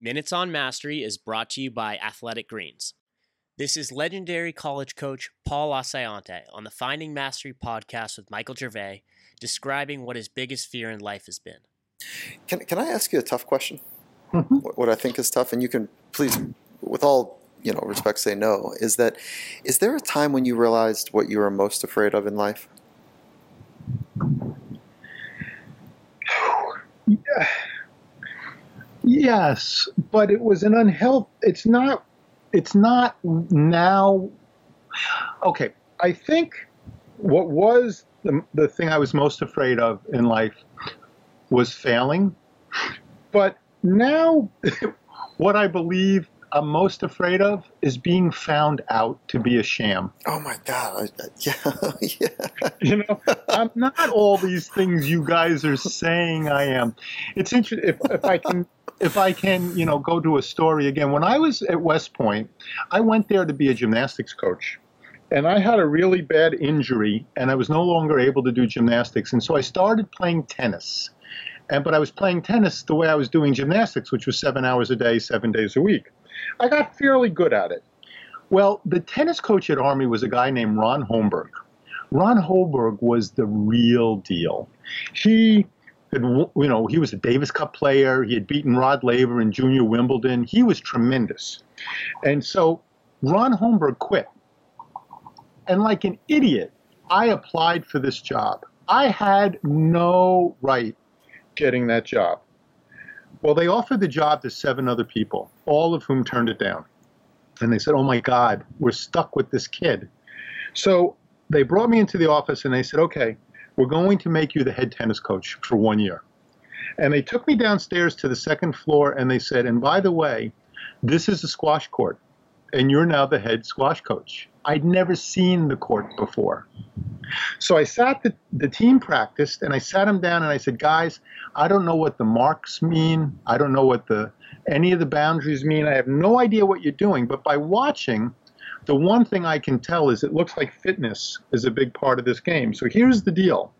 Minutes on Mastery is brought to you by Athletic Greens. This is legendary college coach Paul Assayante on the Finding Mastery podcast with Michael Gervais, describing what his biggest fear in life has been. Can I ask you a tough question? Mm-hmm. What I think is tough, and you can please, with all respect, say no, is that is there a time when you realized what you were most afraid of in life? Yeah. Yes, but it was an unhealthy. It's not now. Okay, I think what was the thing I was most afraid of in life was failing. But now what I believe I'm most afraid of is being found out to be a sham. Oh, my God. Yeah. I'm not all these things you guys are saying I am. It's interesting. If I can, go to a story again. When I was at West Point, I went there to be a gymnastics coach. And I had a really bad injury, and I was no longer able to do gymnastics. And so I started playing tennis. But I was playing tennis the way I was doing gymnastics, which was 7 hours a day, 7 days a week. I got fairly good at it. Well, the tennis coach at Army was a guy named Ron Holmberg. Ron Holmberg was the real deal. He had, he was a Davis Cup player. He had beaten Rod Laver in junior Wimbledon. He was tremendous. And so Ron Holmberg quit. And like an idiot, I applied for this job. I had no right getting that job. Well, they offered the job to 7 other people, all of whom turned it down. And they said, oh, my God, we're stuck with this kid. So they brought me into the office and they said, okay, we're going to make you the head tennis coach for 1 year. And they took me downstairs to the 2nd floor and they said, and by the way, this is a squash court and you're now the head squash coach. I'd never seen the court before. So I sat, the team practiced, and I sat them down and I said, guys, I don't know what the marks mean. I don't know what any of the boundaries mean. I have no idea what you're doing. But by watching, the one thing I can tell is it looks like fitness is a big part of this game. So here's the deal.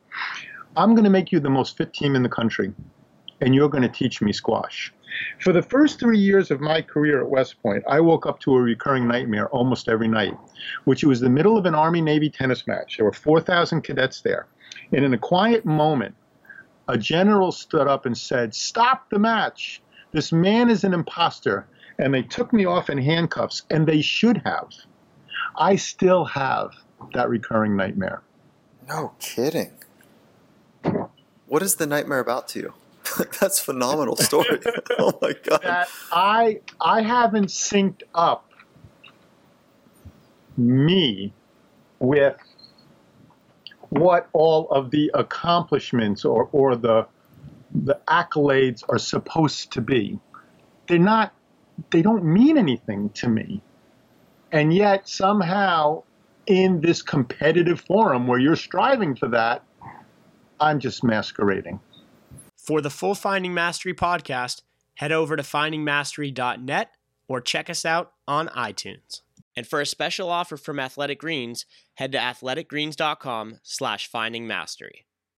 I'm going to make you the most fit team in the country, and you're going to teach me squash. For the first 3 years of my career at West Point, I woke up to a recurring nightmare almost every night, which was the middle of an Army Navy tennis match. There were 4,000 cadets there. And in a quiet moment, a general stood up and said, stop the match. This man is an imposter. And they took me off in handcuffs, and they should have. I still have that recurring nightmare. No kidding. What is the nightmare about to you? That's a phenomenal story. Oh, my God. That I haven't synced up me with what all of the accomplishments or the accolades are supposed to be. They're not. They don't mean anything to me. And yet somehow in this competitive forum where you're striving for that, I'm just masquerading. For the full Finding Mastery podcast, head over to findingmastery.net or check us out on iTunes. And for a special offer from Athletic Greens, head to athleticgreens.com/findingmastery.